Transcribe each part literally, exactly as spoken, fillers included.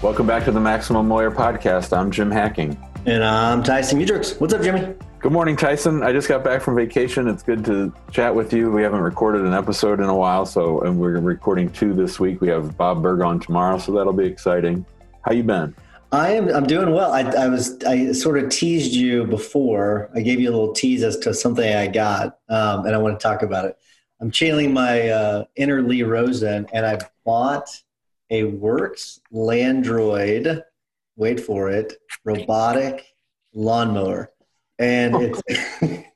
Welcome back to the Maximum Lawyer Podcast. I'm Jim Hacking. And I'm Tyson Mutrix. What's up, Jimmy? Good morning, Tyson. I just got back from vacation. It's good to chat with you. We haven't recorded an episode in a while, so and we're recording two this week. We have Bob Berg on tomorrow, so that'll be exciting. How you been? I am. I'm doing well. I, I was. I sort of teased you before. I gave you a little tease as to something I got, um, and I want to talk about it. I'm channeling my uh, inner Lee Rosen, and I bought a Works Landroid. Wait for it. Robotic lawnmower. And it,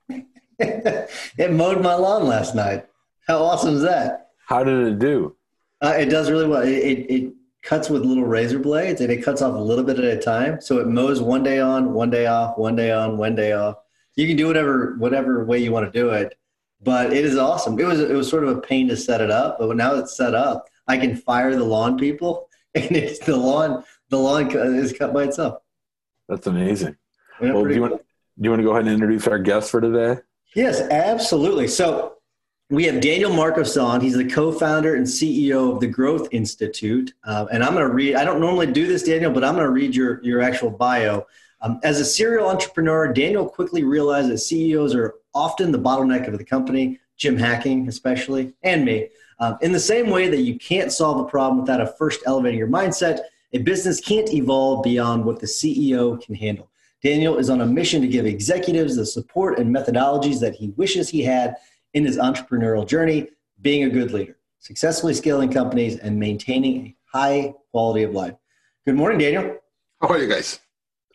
it mowed my lawn last night. How awesome is that? How did it do? Uh, it does really well. It, it it cuts with little razor blades, and it cuts off a little bit at a time. So it mows one day on, one day off, one day on, one day off. You can do whatever whatever way you want to do it, but it is awesome. It was it was sort of a pain to set it up, but now it's set up, I can fire the lawn people, and it's the lawn the lawn is cut by itself. That's amazing. Well, do you cool. want? Do you want to go ahead and introduce our guest for today? Yes, absolutely. So we have Daniel Marcos on. He's the co-founder and C E O of the Growth Institute. Uh, and I'm going to read, I don't normally do this, Daniel, but I'm going to read your, your actual bio. Um, as a serial entrepreneur, Daniel quickly realized that C E Os are often the bottleneck of the company, Jim Hacking especially, and me. Um, in the same way that you can't solve a problem without a first elevating your mindset, a business can't evolve beyond what the C E O can handle. Daniel is on a mission to give executives the support and methodologies that he wishes he had in his entrepreneurial journey, being a good leader, successfully scaling companies, and maintaining a high quality of life. Good morning, Daniel. How are you guys?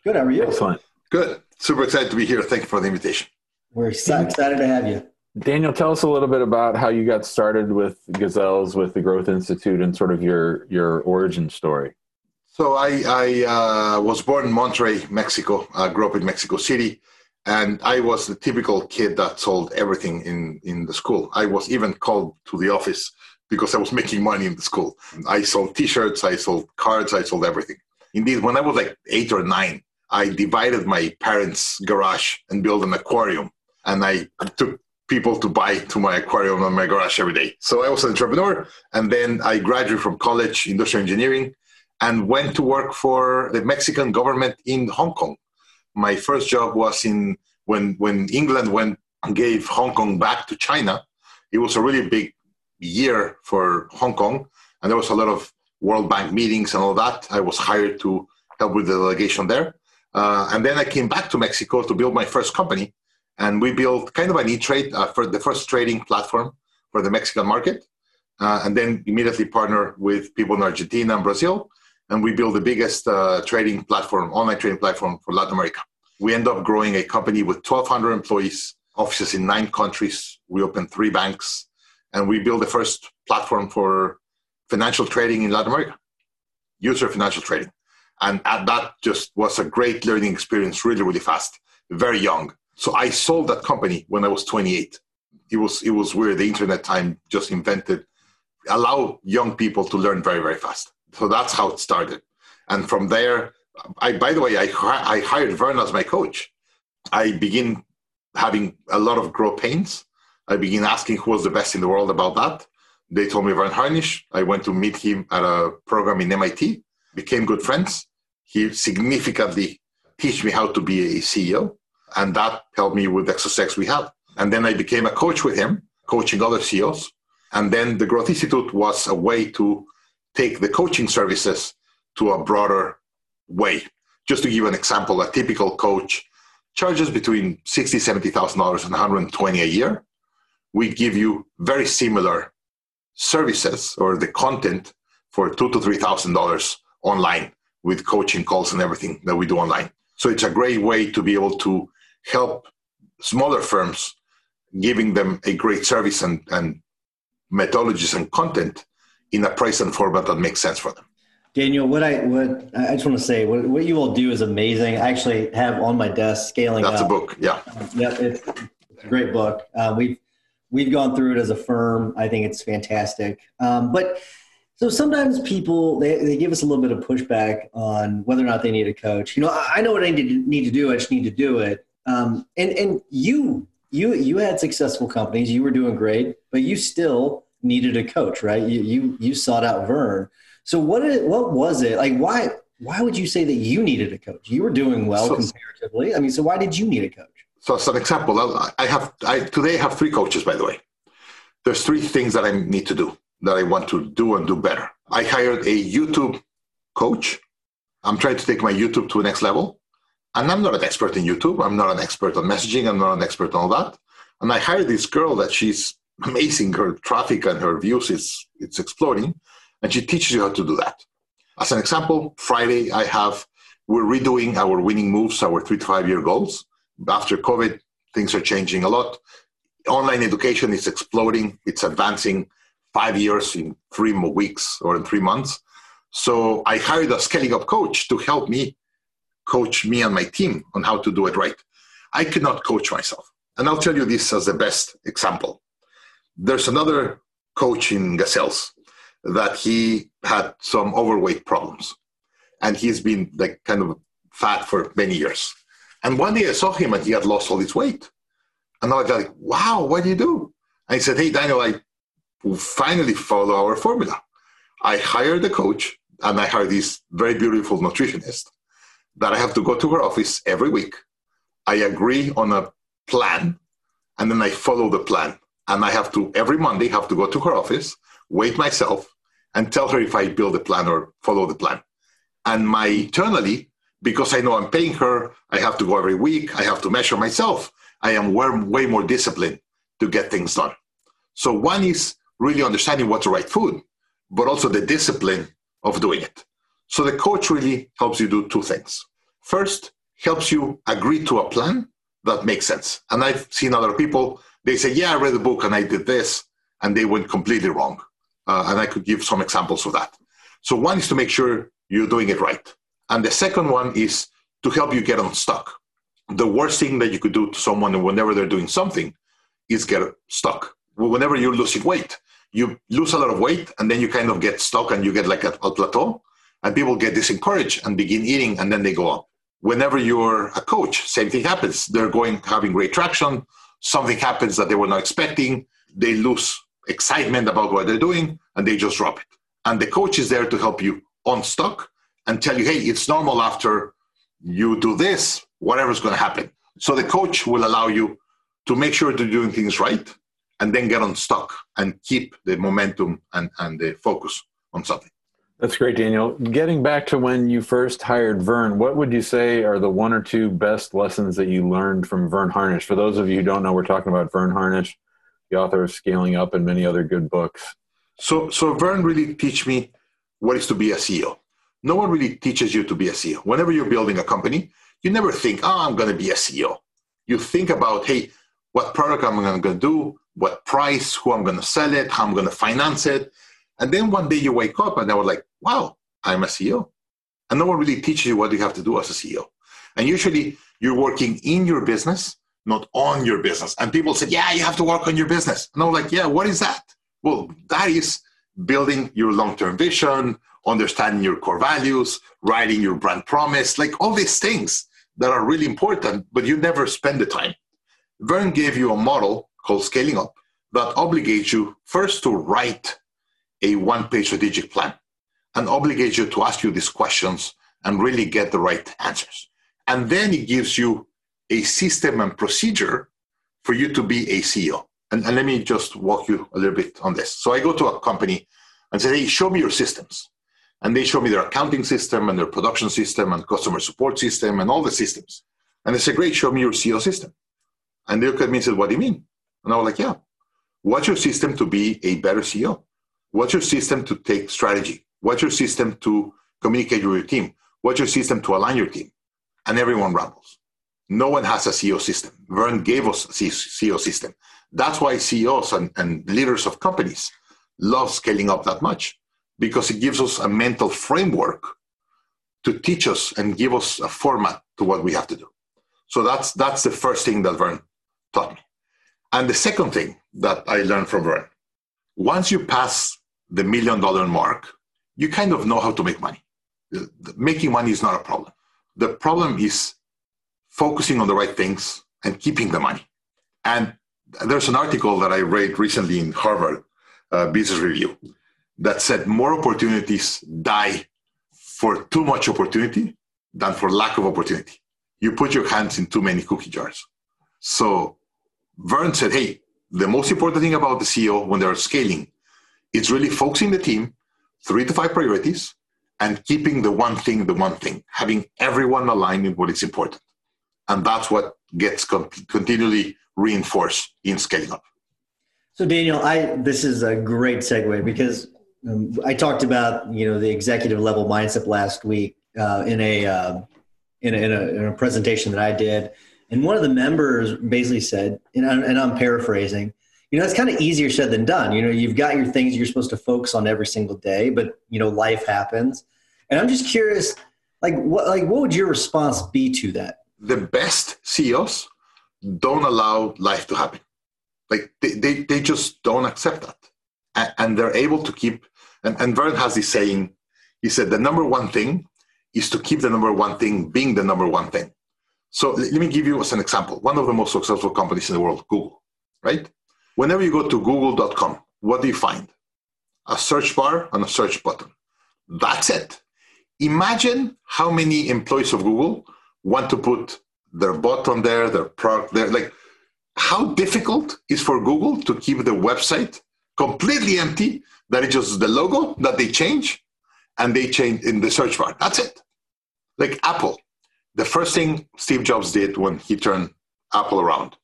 Good. How are you? Excellent. Good. Super excited to be here. Thank you for the invitation. We're excited to have you. Daniel, tell us a little bit about how you got started with Gazelles, with the Growth Institute, and sort of your, your origin story. So I, I uh, was born in Monterrey, Mexico. I grew up in Mexico City, and I was the typical kid that sold everything in, in the school. I was even called to the office because I was making money in the school. I sold T-shirts, I sold cards, I sold everything. Indeed, when I was like eight or nine, I divided my parents' garage and built an aquarium, and I took people to buy to my aquarium and my garage every day. So I was an entrepreneur, and then I graduated from college, industrial engineering, and went to work for the Mexican government in Hong Kong. My first job was in when when England went and gave Hong Kong back to China. It was a really big year for Hong Kong, and there was a lot of World Bank meetings and all that. I was hired to help with the delegation there. Uh, and then I came back to Mexico to build my first company, and we built kind of an e-trade, uh, for the first trading platform for the Mexican market, uh, and then immediately partnered with people in Argentina and Brazil. And we built the biggest uh, trading platform, online trading platform for Latin America. We end up growing a company with twelve hundred employees, offices in nine countries. We opened three banks, and we built the first platform for financial trading in Latin America, user financial trading. And at that just was a great learning experience, really, really fast, very young. So I sold that company when I was twenty-eight. It was, it was weird. The internet time just invented, allow young people to learn very, very fast. So that's how it started. And from there, I, by the way, I, I hired Vern as my coach. I begin having a lot of growth pains. I began asking who was the best in the world about that. They told me Vern Harnish. I went to meet him at a program in M I T, became good friends. He significantly taught me how to be a C E O, and that helped me with the success we had. And then I became a coach with him, coaching other C E Os. And then the Growth Institute was a way to take the coaching services to a broader way. Just to give an example, a typical coach charges between sixty thousand dollars, seventy thousand dollars and one hundred twenty thousand dollars a year. We give you very similar services or the content for two thousand dollars to three thousand dollars online with coaching calls and everything that we do online. So it's a great way to be able to help smaller firms, giving them a great service and, and methodologies and content in a price and format that makes sense for them. Daniel, what I what I just want to say, what, what you all do is amazing. I actually have on my desk Scaling Up. That's a book, yeah. Um, yeah, it's, it's a great book. Uh, we've we've gone through it as a firm. I think it's fantastic. Um, but so sometimes people they, they give us a little bit of pushback on whether or not they need a coach. You know, I, I know what I need to need to do. I just need to do it. Um, and and you you you had successful companies. You were doing great, but you still needed a coach, right? You you you sought out Vern. So what is, what was it? Like, why why would you say that you needed a coach? You were doing well so, comparatively. I mean, so why did you need a coach? So as an example, I have I, today I have three coaches, by the way. There's three things that I need to do, that I want to do and do better. I hired a YouTube coach. I'm trying to take my YouTube to the next level. And I'm not an expert in YouTube. I'm not an expert on messaging. I'm not an expert on all that. And I hired this girl that she's amazing. Her traffic and her views, is it's exploding. And she teaches you how to do that. As an example, Friday, I have, we're redoing our winning moves, our three to five year goals. After COVID, things are changing a lot. Online education is exploding. It's advancing five years in three weeks or in three months. So I hired a Scaling Up coach to help me coach me and my team on how to do it right. I could not coach myself. And I'll tell you this as the best example. There's another coach in Gazelles that he had some overweight problems. And he's been like kind of fat for many years. And one day I saw him and he had lost all his weight. And I was like, wow, what do you do? And he said, hey, Daniel, I finally follow our formula. I hired a coach and I hired this very beautiful nutritionist that I have to go to her office every week. I agree on a plan and then I follow the plan. And I have to, every Monday, have to go to her office, weight myself, and tell her if I build a plan or follow the plan. And my internally, because I know I'm paying her, I have to go every week, I have to measure myself, I am way, way more disciplined to get things done. So one is really understanding what's the right food, but also the discipline of doing it. So the coach really helps you do two things. First, helps you agree to a plan that makes sense. And I've seen other people, they say, yeah, I read the book and I did this, and they went completely wrong. Uh, and I could give some examples of that. So one is to make sure you're doing it right. And the second one is to help you get unstuck. The worst thing that you could do to someone whenever they're doing something is get stuck. Whenever you're losing weight, you lose a lot of weight, and then you kind of get stuck and you get like a, a plateau, and people get disencouraged and begin eating, and then they go up. Whenever you're a coach, same thing happens. They're going, having great traction. Something happens that they were not expecting. They lose excitement about what they're doing, and they just drop it. And the coach is there to help you unstuck and tell you, hey, it's normal after you do this, whatever's going to happen. So the coach will allow you to make sure you're doing things right and then get unstuck and keep the momentum and, and the focus on something. That's great, Daniel. Getting back to when you first hired Vern, what would you say are the one or two best lessons that you learned from Vern Harnish? For those of you who don't know, we're talking about Vern Harnish, the author of Scaling Up and many other good books. So, so Vern really teach me what is to be a C E O. No one really teaches you to be a C E O. Whenever you're building a company, you never think, oh, I'm going to be a C E O. You think about, hey, what product am I going to do? What price? Who I'm going to sell it? How I'm going to finance it? And then one day you wake up and I was like, wow, I'm a C E O. And no one really teaches you what you have to do as a C E O. And usually you're working in your business, not on your business. And people say, yeah, you have to work on your business. And I'm like, yeah, what is that? Well, that is building your long-term vision, understanding your core values, writing your brand promise, like all these things that are really important, but you never spend the time. Vern gave you a model called Scaling Up that obligates you first to write a one-page strategic plan and obligates you to ask you these questions and really get the right answers. And then it gives you a system and procedure for you to be a C E O. And, and let me just walk you a little bit on this. So I go to a company and say, hey, show me your systems. And they show me their accounting system and their production system and customer support system and all the systems. And they say, great, show me your C E O system. And they look at me and said, what do you mean? And I was like, yeah. What's your system to be a better C E O? What's your system to take strategy? What's your system to communicate with your team? What's your system to align your team? And everyone rambles. No one has a C E O system. Vern gave us a C E O system. That's why C E Os and, and leaders of companies love Scaling Up that much, because it gives us a mental framework to teach us and give us a format to what we have to do. So that's, that's the first thing that Vern taught me. And the second thing that I learned from Vern, once you pass the million dollar mark, you kind of know how to make money. Making money is not a problem. The problem is focusing on the right things and keeping the money. And there's an article that I read recently in Harvard uh, Business Review that said more opportunities die for too much opportunity than for lack of opportunity. You put your hands in too many cookie jars. So Vern said, hey, the most important thing about the C E O when they're scaling is really focusing the team, three to five priorities, and keeping the one thing, the one thing, having everyone aligned in what is important. And that's what gets con- continually reinforced in Scaling Up. So Daniel, I this is a great segue because um, I talked about, you know, the executive level mindset last week uh, in a, uh, in a, in a, in a presentation that I did. And one of the members basically said, and I'm, and I'm paraphrasing, you know, it's kind of easier said than done. You know, you've got your things you're supposed to focus on every single day, but, you know, life happens. And I'm just curious, like what, like what would your response be to that? The best C E Os don't allow life to happen. Like they, they, they just don't accept that. And, and they're able to keep, and, and Vern has this saying, he said, the number one thing is to keep the number one thing being the number one thing. So let me give you as an example, one of the most successful companies in the world, Google, right? Whenever you go to google dot com, what do you find? A search bar and a search button. That's it. Imagine how many employees of Google want to put their button there, their product there. Like, how difficult is for Google to keep the website completely empty, that it's just the logo that they change and they change in the search bar. That's it. Like Apple. The first thing Steve Jobs did when he turned Apple around,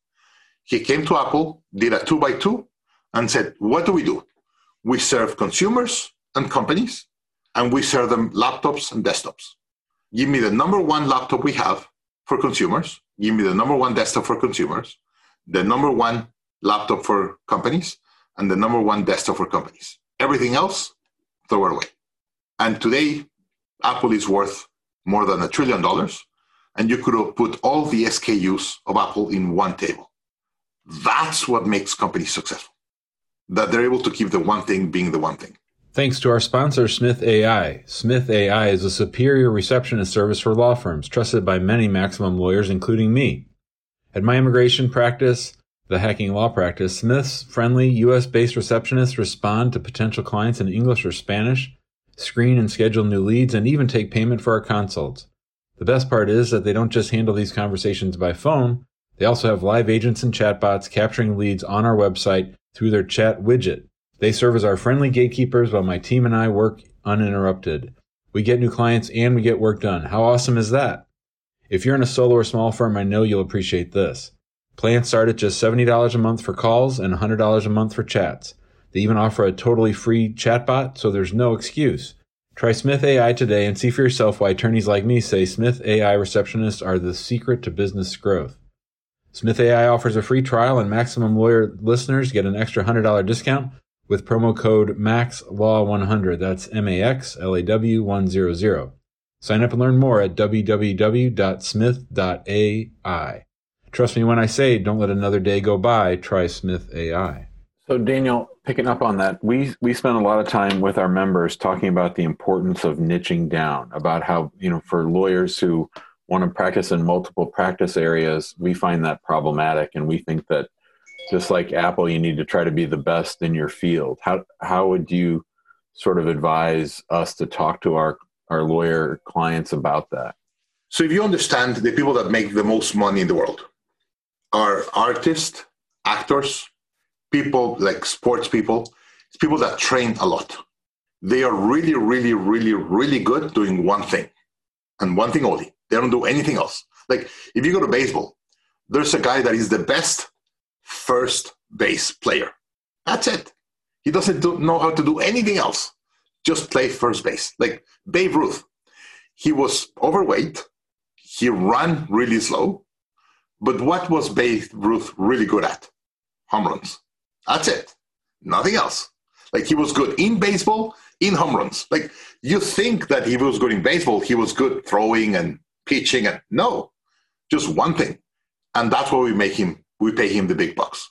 he came to Apple, did a two by two, and said, what do we do? We serve consumers and companies, and we serve them laptops and desktops. Give me the number one laptop we have for consumers. Give me the number one desktop for consumers, the number one laptop for companies, and the number one desktop for companies. Everything else, throw it away. And today, Apple is worth more than a trillion dollars. And you could have put all the S K Us of Apple in one table. That's what makes companies successful, that they're able to keep the one thing being the one thing. Thanks to our sponsor, Smith A I. Smith A I is a superior receptionist service for law firms, trusted by many Maximum lawyers, including me. At my immigration practice, the hacking law practice, Smith's friendly U S based receptionists respond to potential clients in English or Spanish, screen and schedule new leads, and even take payment for our consults. The best part is that they don't just handle these conversations by phone, they also have live agents and chatbots capturing leads on our website through their chat widget. They serve as our friendly gatekeepers while my team and I work uninterrupted. We get new clients and we get work done. How awesome is that? If you're in a solo or small firm, I know you'll appreciate this. Plans start at just seventy dollars a month for calls and one hundred dollars a month for chats. They even offer a totally free chatbot, so there's no excuse. Try Smith A I today and see for yourself why attorneys like me say Smith A I receptionists are the secret to business growth. Smith A I offers a free trial, and Maximum Lawyer listeners get an extra one hundred dollars discount with promo code max law one hundred. That's M A X L A W one hundred. Sign up and learn more at w w w dot smith dot a i. Trust me when I say, don't let another day go by. Try Smith A I. So Daniel, picking up on that, we we spend a lot of time with our members talking about the importance of niching down, about how, you know, for lawyers who want to practice in multiple practice areas, we find that problematic. And we think that just like Apple, you need to try to be the best in your field. How, how would you sort of advise us to talk to our, our lawyer clients about that? So if you understand, the people that make the most money in the world are artists, actors, people like sports people, people that train a lot. They are really, really, really, really good doing one thing, and one thing only. They don't do anything else. Like if you go to baseball, there's a guy that is the best first base player. That's it. He doesn't do, know how to do anything else. Just play first base. Like Babe Ruth, he was overweight. He ran really slow. But what was Babe Ruth really good at? Home runs. That's it. Nothing else. Like he was good in baseball, in home runs. Like you think that he was good in baseball, he was good throwing and pitching. And no, just one thing. And that's why we make him, we pay him the big bucks.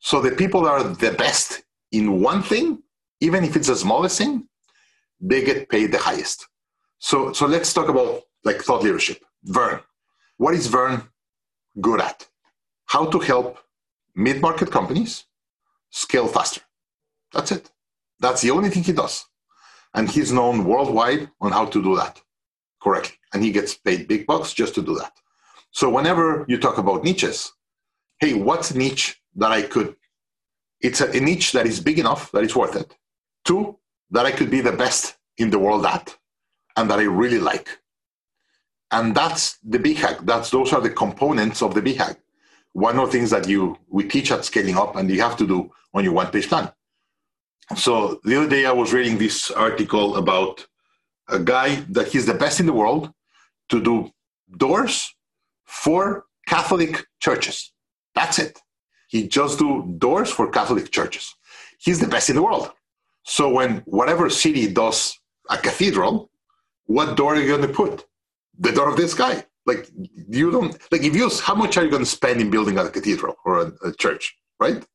So the people are the best in one thing, even if it's the smallest thing, they get paid the highest. So, so let's talk about like thought leadership. Vern, what is Vern good at? How to help mid-market companies scale faster. That's it. That's the only thing he does. And he's known worldwide on how to do that correctly. And he gets paid big bucks just to do that. So whenever you talk about niches, hey, what's a niche that I could, it's a, a niche that is big enough that it's worth it. Two, that I could be the best in the world at, and that I really like. And that's the big hack. That's, those are the components of the big hack. One of the things that you, we teach at Scaling Up and you have to do on your one-page plan. So the other day I was reading this article about a guy that he's the best in the world to do doors for Catholic churches. That's it. He just do doors for Catholic churches. He's the best in the world. So when whatever city does a cathedral, what door are you going to put? The door of this guy. Like you don't, like if you, how much are you going to spend in building a cathedral or a, a church, right?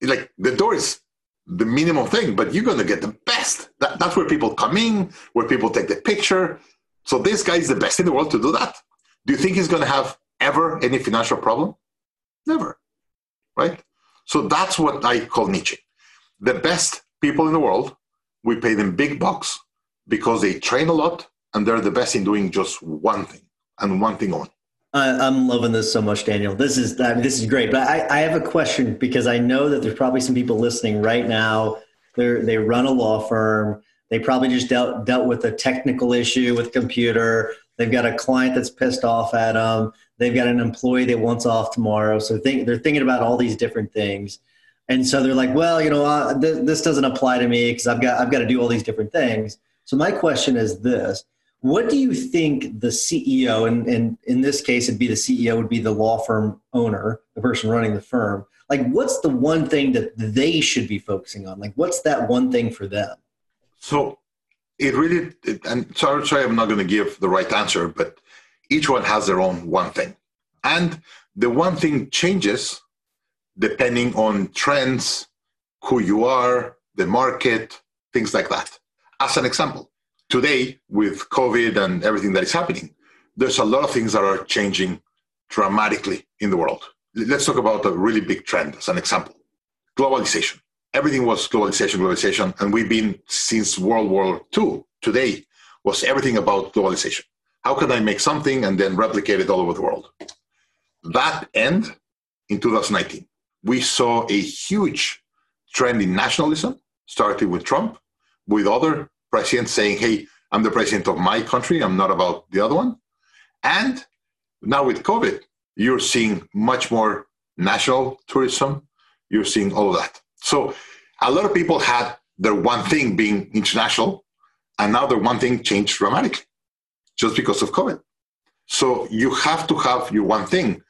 Like the door is the minimum thing, but you're going to get the best. That, that's where people come in, where people take the picture. So this guy is the best in the world to do that. Do you think he's going to have ever any financial problem? Never, right? So that's what I call niche. The best people in the world, we pay them big bucks because they train a lot and they're the best in doing just one thing and one thing only. I, I'm loving this so much, Daniel. This is I mean, this is great. But I, I have a question because I know that there's probably some people listening right now. They they run a law firm. They probably just dealt dealt with a technical issue with a computer. They've got a client that's pissed off at them. They've got an employee that wants off tomorrow. So think, they're thinking about all these different things, and so they're like, well, you know, uh, th- this doesn't apply to me because I've got I've got to do all these different things. So my question is this. What do you think the C E O, and, and in this case, it'd be the C E O, would be the law firm owner, the person running the firm. Like, what's the one thing that they should be focusing on? Like, what's that one thing for them? So it really, it, and sorry, sorry, I'm not going to give the right answer, but each one has their own one thing. And the one thing changes depending on trends, who you are, the market, things like that. As an example. Today, with COVID and everything that is happening, there's a lot of things that are changing dramatically in the world. Let's talk about a really big trend as an example. Globalization. Everything was globalization, globalization, and we've been since World War Two. Today was everything about globalization. How can I make something and then replicate it all over the world? That end in two thousand nineteen, we saw a huge trend in nationalism, starting with Trump, with other president saying, hey, I'm the president of my country. I'm not about the other one. And now with COVID, you're seeing much more national tourism. You're seeing all of that. So a lot of people had their one thing being international, and now their one thing changed dramatically just because of COVID. So you have to have your one thing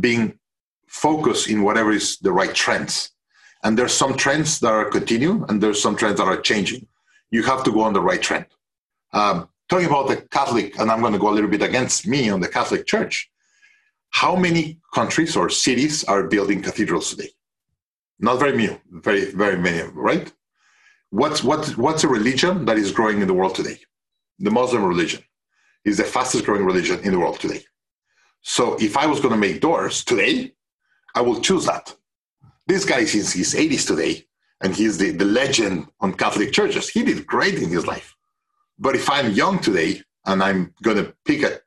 being focused in whatever is the right trends. And there's some trends that are continuing, and there's some trends that are changing. You have to go on the right trend. Um, talking about the Catholic, and I'm going to go a little bit against me on the Catholic Church. How many countries or cities are building cathedrals today? Not very many, very, very many, right? What's, what's, what's a religion that is growing in the world today? The Muslim religion. is the fastest growing religion in the world today. So if I was going to make doors today, I will choose that. This guy is in his eighties today, and he's the, the legend on Catholic churches. He did great in his life. But if I'm young today, and I'm going to pick a,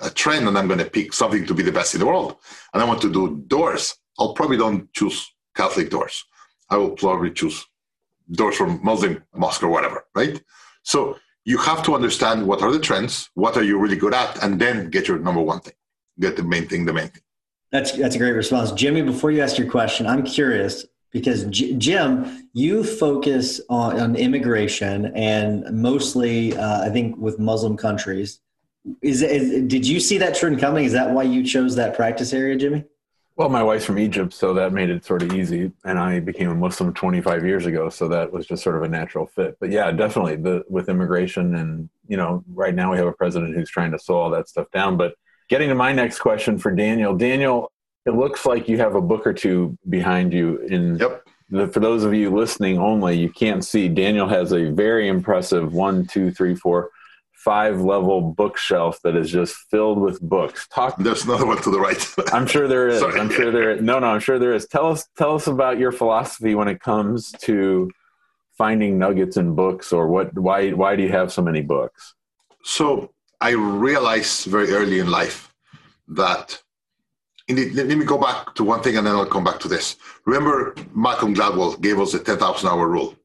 a trend, and I'm going to pick something to be the best in the world, and I want to do doors, I'll probably don't choose Catholic doors. I will probably choose doors from Muslim mosque or whatever, right? So you have to understand what are the trends, what are you really good at, and then get your number one thing. Get the main thing, the main thing. That's, that's a great response. Jimmy, before you ask your question, I'm curious because G- Jim, you focus on, on immigration and mostly, uh, I think, with Muslim countries. Is, is Did you see that trend coming? Is that why you chose that practice area, Jimmy? Well, my wife's from Egypt, so that made it sort of easy. And I became a Muslim twenty-five years ago, so that was just sort of a natural fit. But yeah, definitely the, with immigration and, you know, right now we have a president who's trying to slow all that stuff down. But getting to my next question for Daniel. Daniel, it looks like you have a book or two behind you. And yep. the, for those of you listening only, you can't see. Daniel has a very impressive one, two, three, four, five level bookshelf that is just filled with books. Talk. There's another one to the right. I'm sure there is. Sorry. I'm sure there is. No, no, I'm sure there is. Tell us, tell us about your philosophy when it comes to finding nuggets in books, or what? Why? Why do you have so many books? So. I realized very early in life that, indeed, let me go back to one thing and then I'll come back to this. Remember, Malcolm Gladwell gave us the ten thousand hour rule.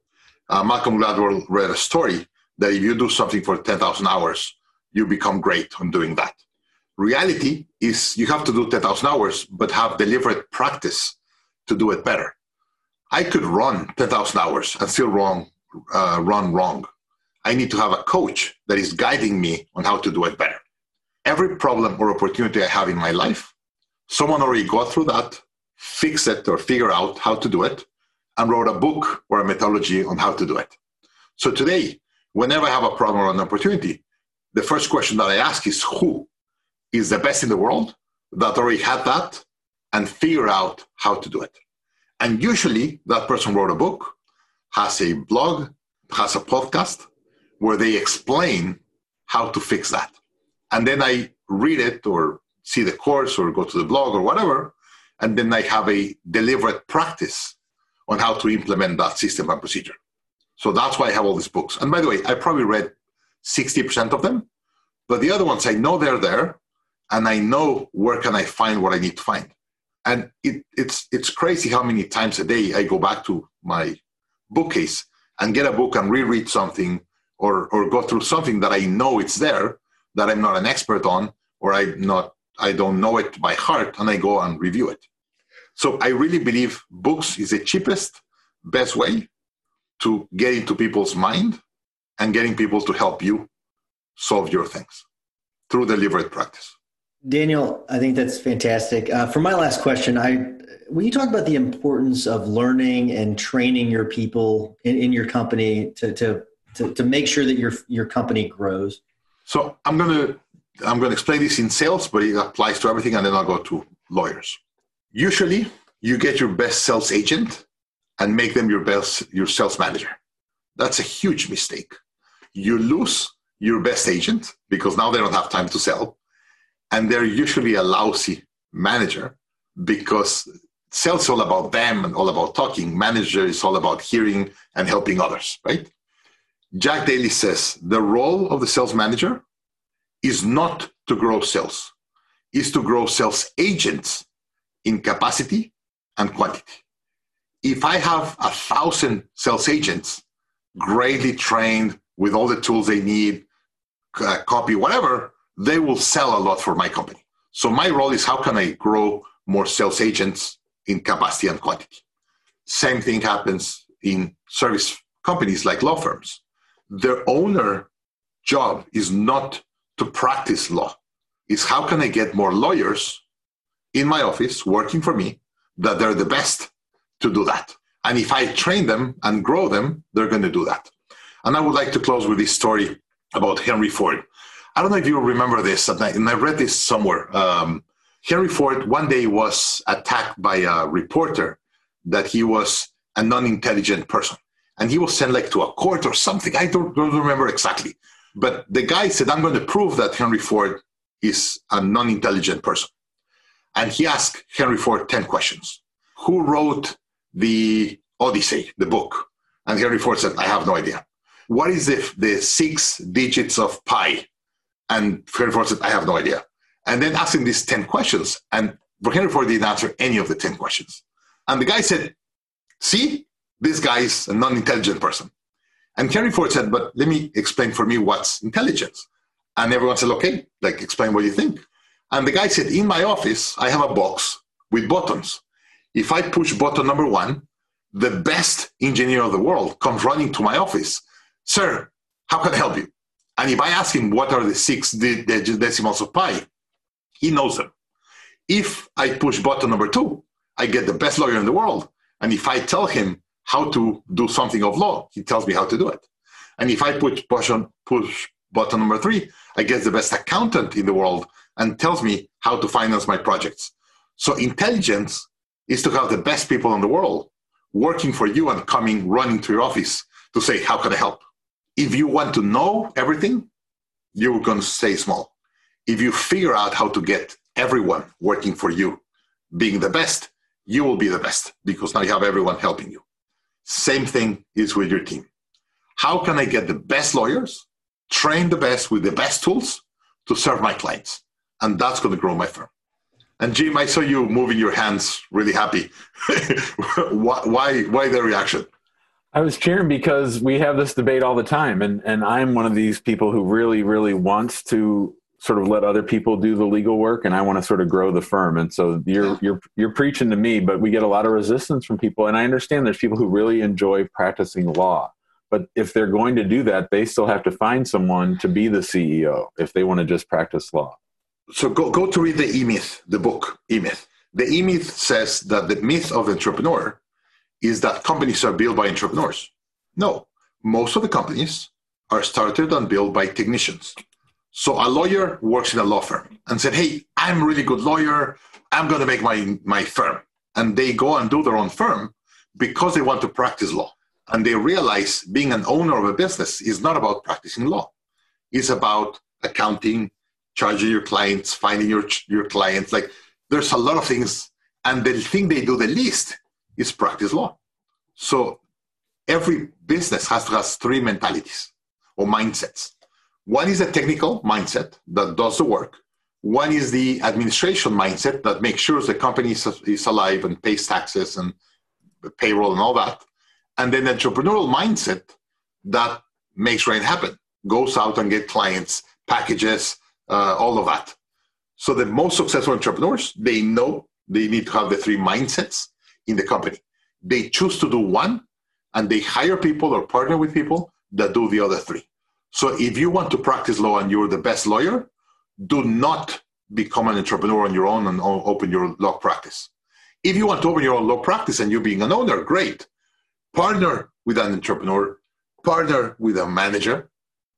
Uh, Malcolm Gladwell read a story that if you do something for ten thousand hours, you become great on doing that. Reality is you have to do ten thousand hours, but have deliberate practice to do it better. I could run ten thousand hours and still wrong, uh, run wrong. I need to have a coach that is guiding me on how to do it better. Every problem or opportunity I have in my life, someone already got through that, fixed it or figure out how to do it, and wrote a book or a methodology on how to do it. So today, whenever I have a problem or an opportunity, the first question that I ask is who is the best in the world that already had that and figure out how to do it. And usually that person wrote a book, has a blog, has a podcast, where they explain how to fix that. And then I read it or see the course or go to the blog or whatever, and then I have a deliberate practice on how to implement that system and procedure. So that's why I have all these books. And by the way, I probably read sixty percent of them, but the other ones, I know they're there, and I know where can I find what I need to find. And it, it's, it's crazy how many times a day I go back to my bookcase and get a book and reread something, Or, or go through something that I know it's there, that I'm not an expert on, or I'm not, I don't know it by heart, and I go and review it. So I really believe books is the cheapest, best way to get into people's mind and getting people to help you solve your things through deliberate practice. Daniel, I think that's fantastic. Uh, for my last question, I when you talk about the importance of learning and training your people in, in your company to to To, to make sure that your your company grows? So I'm gonna I'm gonna explain this in sales, but it applies to everything, and then I'll go to lawyers. Usually, you get your best sales agent and make them your best your sales manager. That's a huge mistake. You lose your best agent because now they don't have time to sell, and they're usually a lousy manager because sales is all about them and all about talking. Manager is all about hearing and helping others, right? Jack Daly says the role of the sales manager is not to grow sales, is to grow sales agents in capacity and quantity. If I have a thousand sales agents greatly trained with all the tools they need, uh, copy, whatever, they will sell a lot for my company. So my role is how can I grow more sales agents in capacity and quantity? Same thing happens in service companies like law firms. Their owner job is not to practice law. It's how can I get more lawyers in my office working for me that they're the best to do that. And if I train them and grow them, they're going to do that. And I would like to close with this story about Henry Ford. I don't know if you remember this, and I read this somewhere. Um, Henry Ford one day was attacked by a reporter that he was a non-intelligent person. And he was sent like to a court or something. I don't remember exactly. But the guy said, I'm going to prove that Henry Ford is a non-intelligent person. And he asked Henry Ford ten questions. Who wrote the Odyssey, the book? And Henry Ford said, I have no idea. What is the, the six digits of pi? And Henry Ford said, I have no idea. And then asked him these ten questions. And Henry Ford didn't answer any of the ten questions. And the guy said, see, this guy is a non-intelligent person. And Henry Ford said, but let me explain for me what's intelligence. And everyone said, okay, like explain what you think. And the guy said, in my office, I have a box with buttons. If I push button number one, the best engineer of the world comes running to my office. Sir, how can I help you? And if I ask him, what are the six decimals of pi? He knows them. If I push button number two, I get the best lawyer in the world. And if I tell him how to do something of law, he tells me how to do it. And if I push button, push button number three, I get the best accountant in the world and tells me how to finance my projects. So intelligence is to have the best people in the world working for you and coming, running to your office to say, how can I help? If you want to know everything, you're going to stay small. If you figure out how to get everyone working for you being the best, you will be the best because now you have everyone helping you. Same thing is with your team. How can I get the best lawyers, train the best with the best tools to serve my clients? And that's going to grow my firm. And Jim, I saw you moving your hands really happy. why, why, why the reaction? I was cheering because we have this debate all the time. And, and I'm one of these people who really, really wants to sort of let other people do the legal work, and I want to sort of grow the firm. And so you're, you're, you're preaching to me, but we get a lot of resistance from people. And I understand there's people who really enjoy practicing law, but if they're going to do that, they still have to find someone to be the C E O if they want to just practice law. So go, go to read the E Myth, the book, E Myth. The E Myth says that the myth of entrepreneur is that companies are built by entrepreneurs. No, most of the companies are started and built by technicians. So a lawyer works in a law firm and said, hey, I'm a really good lawyer. I'm going to make my, my firm. And they go and do their own firm because they want to practice law. And they realize being an owner of a business is not about practicing law. It's about accounting, charging your clients, finding your, your clients. Like there's a lot of things. And the thing they do the least is practice law. So every business has to have three mentalities or mindsets. One is a technical mindset that does the work. One is the administration mindset that makes sure the company is alive and pays taxes and payroll and all that. And then the entrepreneurial mindset that makes right happen, goes out and get clients, packages, uh, all of that. So the most successful entrepreneurs, they know they need to have the three mindsets in the company. They choose to do one, and they hire people or partner with people that do the other three. So if you want to practice law and you're the best lawyer, do not become an entrepreneur on your own and open your law practice. If you want to open your own law practice and you're being an owner, great. Partner with an entrepreneur, partner with a manager,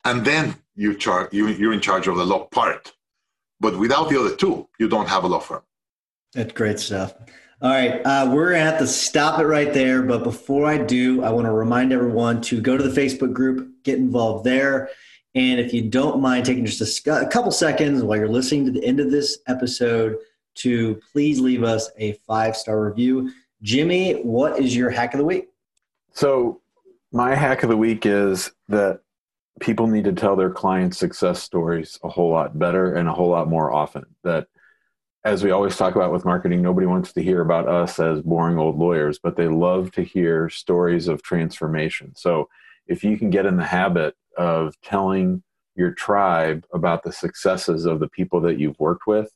and then you char- you, you're in charge of the law part. But without the other two, you don't have a law firm. That's great stuff. All right, uh, we're going to have to stop it right there. But before I do, I want to remind everyone to go to the Facebook group, get involved there. And if you don't mind taking just a, a couple seconds while you're listening to the end of this episode to please leave us a five-star review. Jimmy, what is your hack of the week? So my hack of the week is that people need to tell their clients success stories a whole lot better and a whole lot more often. That, as we always talk about with marketing, nobody wants to hear about us as boring old lawyers, but they love to hear stories of transformation. So if you can get in the habit of telling your tribe about the successes of the people that you've worked with,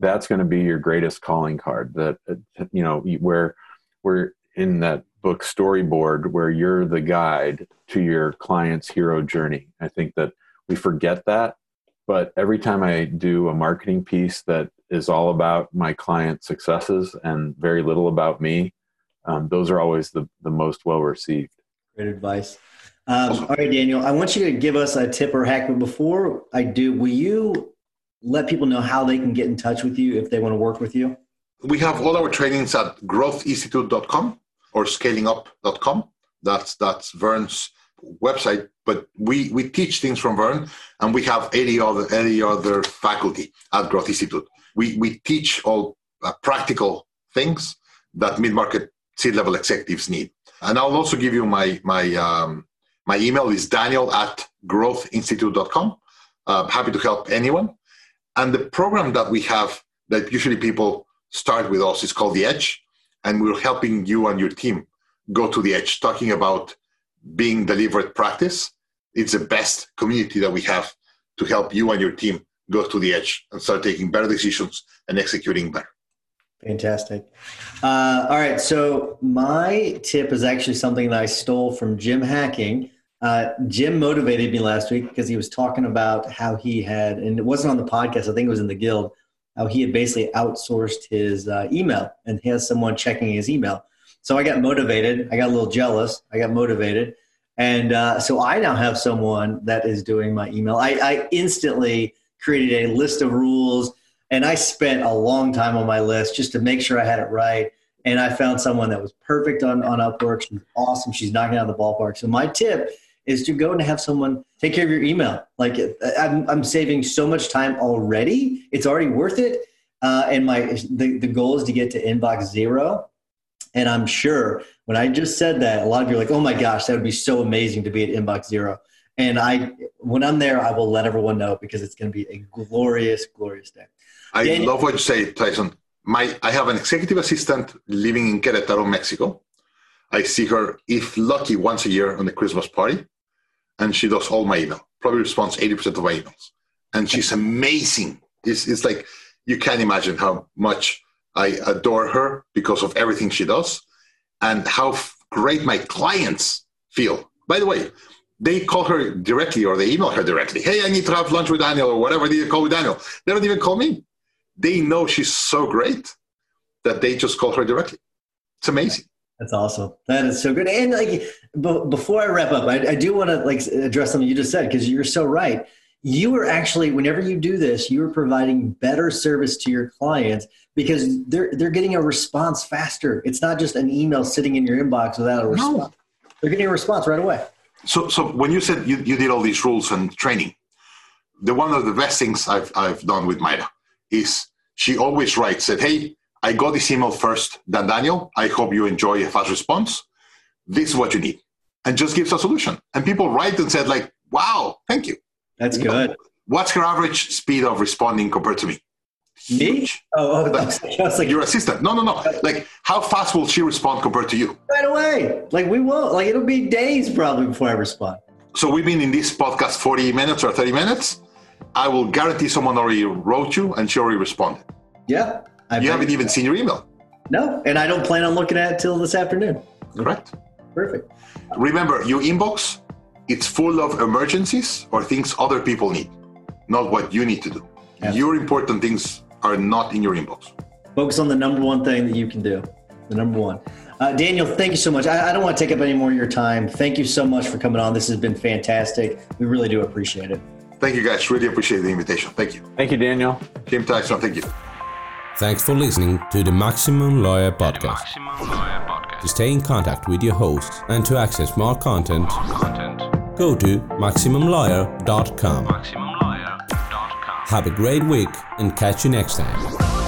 that's going to be your greatest calling card. That, you know, where we're in that book Storyboard, where you're the guide to your client's hero journey. I think that we forget that, but every time I do a marketing piece that is all about my client successes and very little about me, Um, those are always the, the most well-received. Great advice. Um, all right, Daniel, I want you to give us a tip or hack, but before I do, will you let people know how they can get in touch with you if they want to work with you? We have all our trainings at growth institute dot com or scaling up dot com. That's, that's Vern's website, but we, we teach things from Vern, and we have any other, any other faculty at Growth Institute. We, we teach all uh, practical things that mid-market C-level executives need. And I'll also give you my, my, um, my email is daniel at growth institute dot com. Uh, happy to help anyone. And the program that we have that usually people start with us is called The Edge. And we're helping you and your team go to the edge, talking about being deliberate practice. It's the best community that we have to help you and your team go to the edge and start taking better decisions and executing better. Fantastic. Uh, all right. So my tip is actually something that I stole from Jim Hacking. Uh, Jim motivated me last week because he was talking about how he had, and it wasn't on the podcast, I think it was in the guild, how he had basically outsourced his uh, email and he has someone checking his email. So I got motivated. I got a little jealous. I got motivated. And uh, so I now have someone that is doing my email. I, I instantly created a list of rules, and I spent a long time on my list just to make sure I had it right. And I found someone that was perfect on, on Upwork. She's awesome. She's knocking out of the ballpark. So my tip is to go and have someone take care of your email. Like I'm, I'm saving so much time already. It's already worth it. Uh, and my the, the goal is to get to inbox zero. And I'm sure when I just said that, a lot of you are like, oh my gosh, that would be so amazing to be at inbox zero. And I, when I'm there, I will let everyone know because it's going to be a glorious, glorious day. I Daniel, love what you say, Tyson. My, I have an executive assistant living in Querétaro, Mexico. I see her, if lucky, once a year on the Christmas party. And she does all my email, probably responds eighty percent of my emails. And she's amazing. It's, it's like, you can't imagine how much I adore her because of everything she does and how f- great my clients feel. By the way, they call her directly or they email her directly. Hey, I need to have lunch with Daniel or whatever. I need to call with Daniel. They don't even call me. They know she's so great that they just call her directly. It's amazing. That's awesome. That is so good. And like, b- before I wrap up, I, I do want to like address something you just said, because you're so right. You are actually, whenever you do this, you are providing better service to your clients because they're they're getting a response faster. It's not just an email sitting in your inbox without a response. No. They're getting a response right away. So so when you said you, you did all these rules and training, the one of the best things I've I've done with Mayra is she always writes, said, hey, I got this email first than Daniel. I hope you enjoy a fast response. This is what you need. And just gives a solution. And people write and said like, wow, thank you. That's good. What's her average speed of responding compared to me? Me? Oh, oh like, I was like, your assistant. No, no, no. Like, how fast will she respond compared to you? Right away. Like, we won't. Like, it'll be days probably before I respond. So we've been in this podcast forty minutes or thirty minutes. I will guarantee someone already wrote you and she already responded. Yeah. I you haven't even seen your email. No. And I don't plan on looking at it till this afternoon. Correct. Perfect. Remember, your inbox, it's full of emergencies or things other people need, not what you need to do. Absolutely. Your important things are not in your inbox. Focus on the number one thing that you can do, the number one. Uh, Daniel, thank you so much. I, I don't want to take up any more of your time. Thank you so much for coming on. This has been fantastic. We really do appreciate it. Thank you, guys. Really appreciate the invitation. Thank you. Thank you, Daniel. Jim Tyson, thank you. Thanks for listening to the Maximum Lawyer Podcast. Maximum Lawyer Podcast. To stay in contact with your hosts and to access more content, more content. Go to maximum lawyer dot com. maximum lawyer dot com. Have a great week and catch you next time.